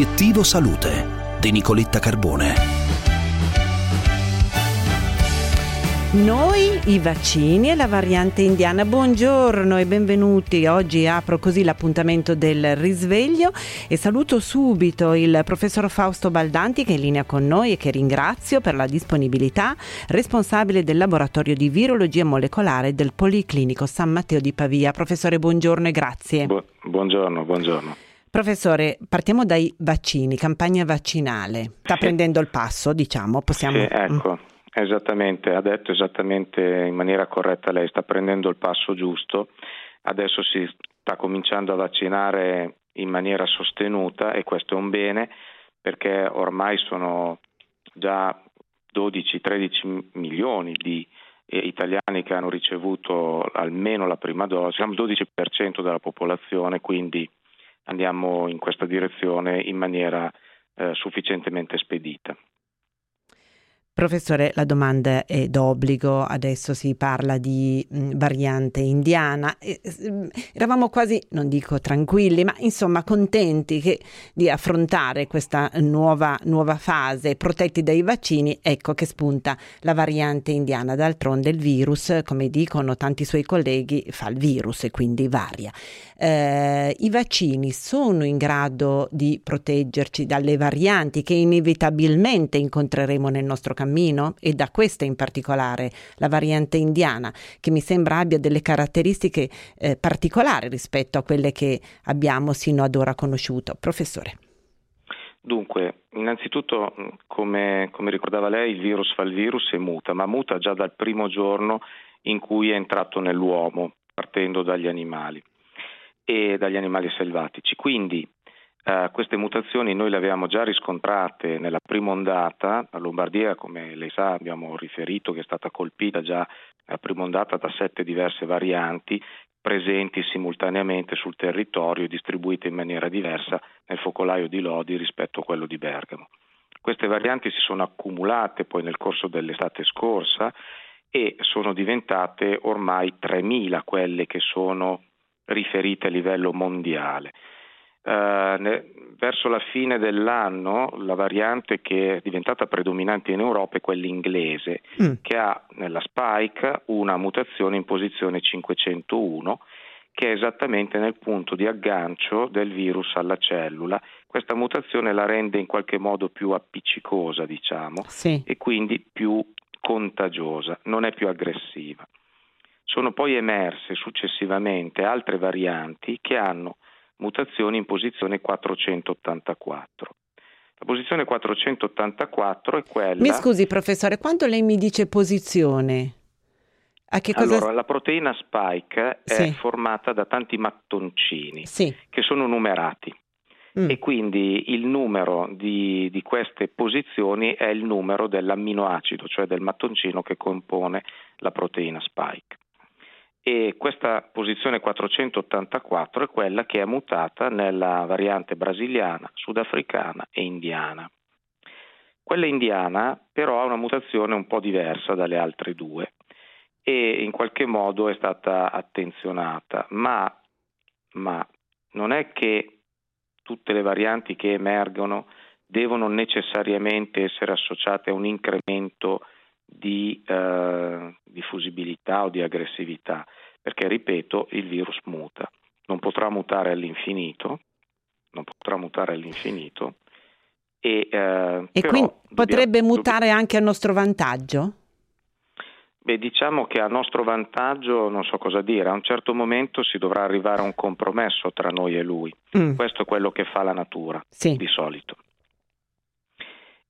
Obiettivo Salute di Nicoletta Carbone. Noi, i vaccini e la variante indiana. Buongiorno e benvenuti. Oggi apro così l'appuntamento del Risveglio e saluto subito il professor Fausto Baldanti, che è in linea con noi e che ringrazio per la disponibilità, responsabile del laboratorio di virologia molecolare del Policlinico San Matteo di Pavia. Professore, buongiorno e grazie. Buongiorno. Professore, partiamo dai vaccini, campagna vaccinale. Sta prendendo il passo, diciamo, possiamo... Ecco. Esattamente, ha detto esattamente in maniera corretta lei, sta prendendo il passo giusto, adesso si sta cominciando a vaccinare in maniera sostenuta e questo è un bene, perché ormai sono già 12-13 milioni di italiani che hanno ricevuto almeno la prima dose, siamo il 12% della popolazione, quindi andiamo in questa direzione in maniera sufficientemente spedita. Professore, la domanda è d'obbligo, adesso si parla di variante indiana, eravamo quasi, non dico tranquilli, ma insomma contenti di affrontare questa nuova fase, protetti dai vaccini, ecco che spunta la variante indiana, d'altronde il virus, come dicono tanti suoi colleghi, fa il virus e quindi varia. I vaccini sono in grado di proteggerci dalle varianti che inevitabilmente incontreremo nel nostro cammino e da questa in particolare, la variante indiana, che mi sembra abbia delle caratteristiche particolari rispetto a quelle che abbiamo sino ad ora conosciuto. Professore. Dunque, innanzitutto, come ricordava lei, il virus fa il virus e muta, ma muta già dal primo giorno in cui è entrato nell'uomo, partendo dagli animali e dagli animali selvatici. Quindi queste mutazioni noi le avevamo già riscontrate nella prima ondata. La Lombardia, come lei sa, abbiamo riferito che è stata colpita già la prima ondata da 7 diverse varianti presenti simultaneamente sul territorio e distribuite in maniera diversa nel focolaio di Lodi rispetto a quello di Bergamo. Queste varianti si sono accumulate poi nel corso dell'estate scorsa e sono diventate ormai 3.000 quelle che sono riferite a livello mondiale. Verso la fine dell'anno la variante che è diventata predominante in Europa è quella inglese, che ha nella spike una mutazione in posizione 501, che è esattamente nel punto di aggancio del virus alla cellula. Questa mutazione la rende in qualche modo più appiccicosa, diciamo, sì, e quindi più contagiosa, non è più aggressiva. Sono poi emerse successivamente altre varianti che hanno mutazioni in posizione 484. La posizione 484 è quella... Mi scusi professore, quando lei mi dice posizione? A che cosa... Allora, la proteina spike è formata da tanti mattoncini che sono numerati e quindi il numero di queste posizioni è il numero dell'amminoacido, cioè del mattoncino che compone la proteina spike. E questa posizione 484 è quella che è mutata nella variante brasiliana, sudafricana e indiana. Quella indiana però ha una mutazione un po' diversa dalle altre due e in qualche modo è stata attenzionata, ma non è che tutte le varianti che emergono devono necessariamente essere associate a un incremento di fusibilità o di aggressività, perché ripeto, il virus muta, non potrà mutare all'infinito e però, quindi potrebbe mutare anche a nostro vantaggio? Beh, diciamo che a nostro vantaggio non so cosa dire, a un certo momento si dovrà arrivare a un compromesso tra noi e lui, questo è quello che fa la natura di solito,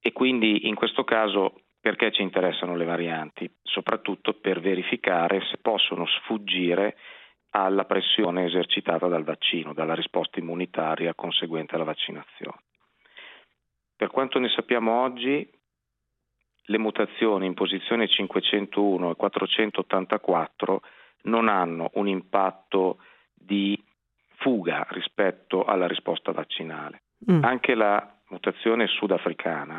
e quindi in questo caso perché ci interessano le varianti? Soprattutto per verificare se possono sfuggire alla pressione esercitata dal vaccino, dalla risposta immunitaria conseguente alla vaccinazione. Per quanto ne sappiamo oggi, le mutazioni in posizione 501 e 484 non hanno un impatto di fuga rispetto alla risposta vaccinale. Anche la mutazione sudafricana,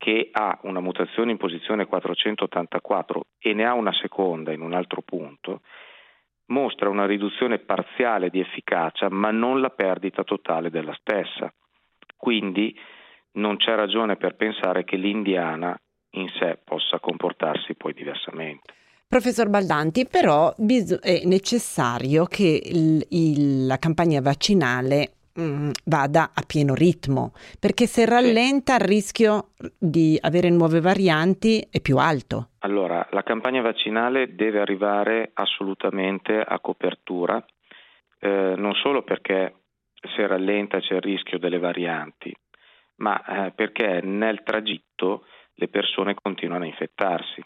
che ha una mutazione in posizione 484 e ne ha una seconda in un altro punto, mostra una riduzione parziale di efficacia ma non la perdita totale della stessa. Quindi non c'è ragione per pensare che l'indiana in sé possa comportarsi poi diversamente. Professor Baldanti, però è necessario che la campagna vaccinale vada a pieno ritmo, perché se rallenta il rischio di avere nuove varianti è più alto. Allora, la campagna vaccinale deve arrivare assolutamente a copertura, non solo perché se rallenta c'è il rischio delle varianti, ma perché nel tragitto le persone continuano a infettarsi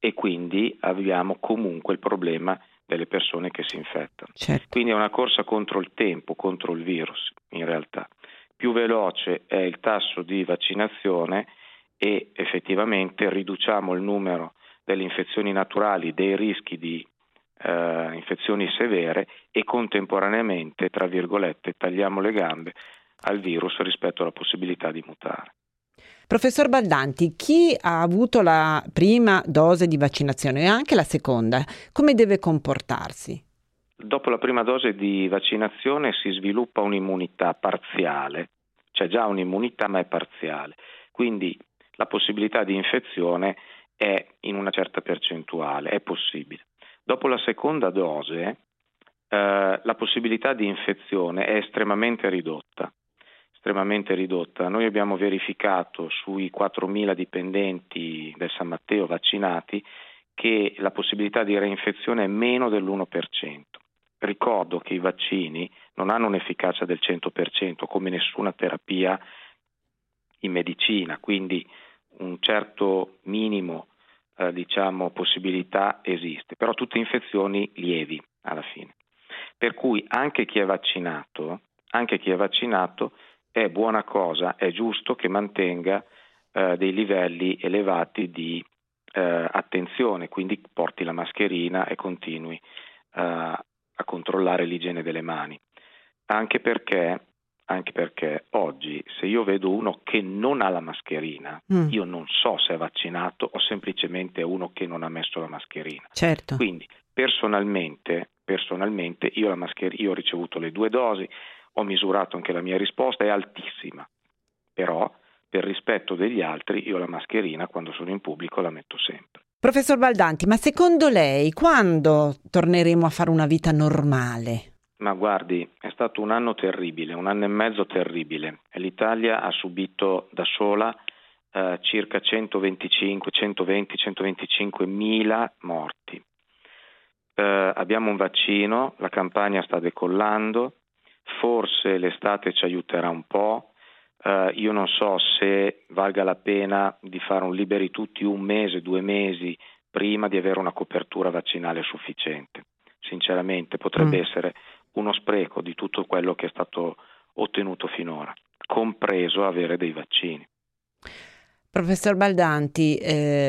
e quindi abbiamo comunque il problema delle persone che si infettano. Certo. Quindi è una corsa contro il tempo, contro il virus in realtà. Più veloce è il tasso di vaccinazione e effettivamente riduciamo il numero delle infezioni naturali, dei rischi di infezioni severe e contemporaneamente, tra virgolette, tagliamo le gambe al virus rispetto alla possibilità di mutare. Professor Baldanti, chi ha avuto la prima dose di vaccinazione e anche la seconda, come deve comportarsi? Dopo la prima dose di vaccinazione si sviluppa un'immunità parziale, c'è già un'immunità ma è parziale, quindi la possibilità di infezione è in una certa percentuale, è possibile. Dopo la seconda dose la possibilità di infezione è estremamente ridotta. Noi abbiamo verificato sui 4.000 dipendenti del San Matteo vaccinati che la possibilità di reinfezione è meno dell'1%. Ricordo che i vaccini non hanno un'efficacia del 100%, come nessuna terapia in medicina, quindi un certo minimo, possibilità esiste, però tutte infezioni lievi alla fine. Per cui anche chi è vaccinato è buona cosa, è giusto che mantenga dei livelli elevati di attenzione, quindi porti la mascherina e continui a controllare l'igiene delle mani. Anche perché oggi se io vedo uno che non ha la mascherina, io non so se è vaccinato o semplicemente uno che non ha messo la mascherina. Certo. Quindi personalmente io ho ricevuto le 2 dosi, ho misurato anche la mia risposta, è altissima, però per rispetto degli altri io la mascherina quando sono in pubblico la metto sempre. Professor Baldanti, ma secondo lei quando torneremo a fare una vita normale? Ma guardi, è stato un anno terribile, un anno e mezzo terribile. L'Italia ha subito da sola circa 125.000 morti. Abbiamo un vaccino, la campagna sta decollando, forse l'estate ci aiuterà un po', io non so se valga la pena di fare un liberi tutti 1 mese, 2 mesi prima di avere una copertura vaccinale sufficiente. Sinceramente potrebbe essere uno spreco di tutto quello che è stato ottenuto finora, compreso avere dei vaccini. Professor Baldanti,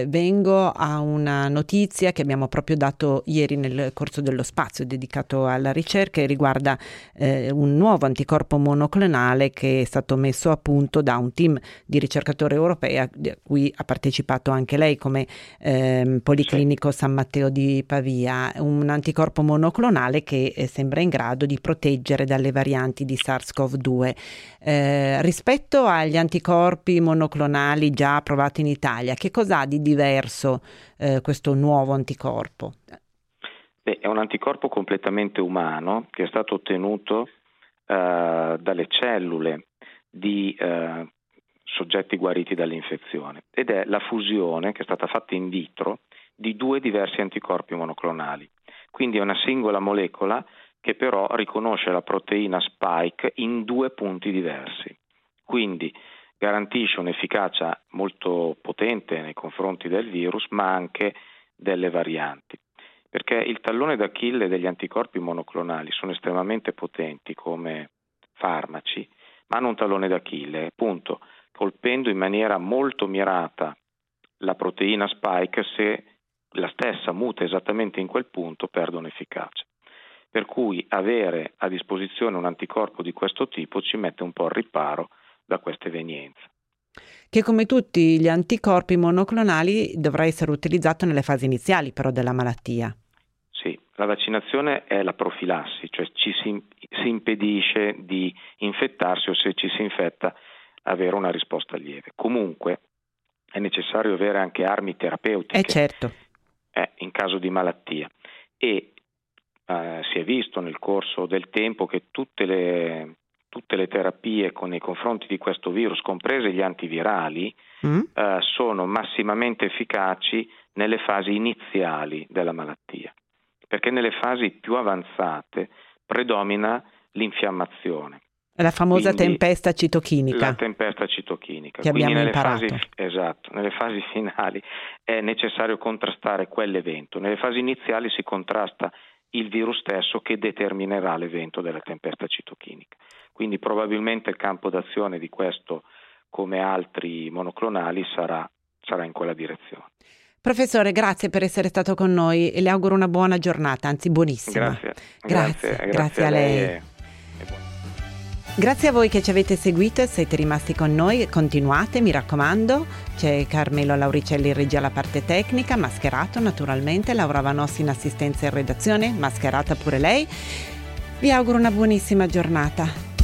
vengo a una notizia che abbiamo proprio dato ieri nel corso dello spazio dedicato alla ricerca e riguarda un nuovo anticorpo monoclonale che è stato messo a punto da un team di ricercatori europei a cui ha partecipato anche lei come Policlinico San Matteo di Pavia, un anticorpo monoclonale che sembra in grado di proteggere dalle varianti di SARS-CoV-2. Rispetto agli anticorpi monoclonali già approvato in Italia, che cos'ha di diverso questo nuovo anticorpo? Beh, è un anticorpo completamente umano che è stato ottenuto dalle cellule di soggetti guariti dall'infezione ed è la fusione che è stata fatta in vitro di 2 diversi anticorpi monoclonali. Quindi è una singola molecola che però riconosce la proteina spike in 2 punti diversi. Quindi garantisce un'efficacia molto potente nei confronti del virus, ma anche delle varianti. Perché il tallone d'Achille degli anticorpi monoclonali sono estremamente potenti come farmaci, ma hanno un tallone d'Achille, appunto, colpendo in maniera molto mirata la proteina spike, se la stessa muta esattamente in quel punto perdono efficacia. Per cui avere a disposizione un anticorpo di questo tipo ci mette un po' al riparo da questa evenienza, che come tutti gli anticorpi monoclonali dovrà essere utilizzato nelle fasi iniziali però della malattia. Sì, La vaccinazione è la profilassi, cioè ci si impedisce di infettarsi o, se ci si infetta, avere una risposta lieve. Comunque è necessario avere anche armi terapeutiche certo. In caso di malattia, e si è visto nel corso del tempo che tutte le terapie nei confronti di questo virus, comprese gli antivirali, sono massimamente efficaci nelle fasi iniziali della malattia, perché nelle fasi più avanzate predomina l'infiammazione. La famosa tempesta citochinica. La tempesta citochinica. Che quindi abbiamo imparato. Nelle fasi finali è necessario contrastare quell'evento. Nelle fasi iniziali si contrasta il virus stesso che determinerà l'evento della tempesta citochinica. Quindi probabilmente il campo d'azione di questo, come altri monoclonali, sarà in quella direzione. Professore, grazie per essere stato con noi e le auguro una buona giornata, anzi buonissima. Grazie a lei. Grazie a voi che ci avete seguito e siete rimasti con noi. Continuate, mi raccomando. C'è Carmelo Lauricelli in regia alla parte tecnica, mascherato naturalmente, Laura Vanossi in assistenza e redazione, mascherata pure lei. Vi auguro una buonissima giornata.